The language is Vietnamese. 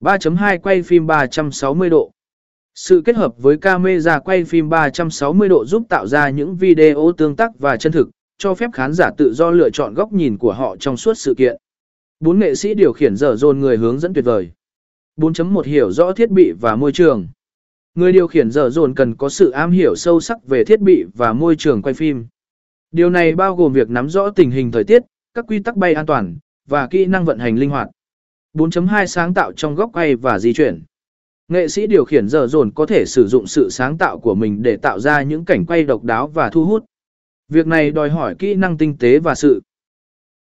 3.2 quay phim 360 độ. Sự kết hợp với camera quay phim 360 độ giúp tạo ra những video tương tác và chân thực, cho phép khán giả tự do lựa chọn góc nhìn của họ trong suốt sự kiện. 4. Nghệ sĩ điều khiển giờ dồn người hướng dẫn tuyệt vời. 4.1 Hiểu rõ thiết bị và môi trường. Người điều khiển giờ dồn cần có sự am hiểu sâu sắc về thiết bị và môi trường quay phim. Điều này bao gồm việc nắm rõ tình hình thời tiết, các quy tắc bay an toàn và kỹ năng vận hành linh hoạt. 4.2 Sáng tạo trong góc quay và di chuyển. Nghệ sĩ điều khiển giờ dồn có thể sử dụng sự sáng tạo của mình để tạo ra những cảnh quay độc đáo và thu hút. Việc này đòi hỏi kỹ năng tinh tế và sự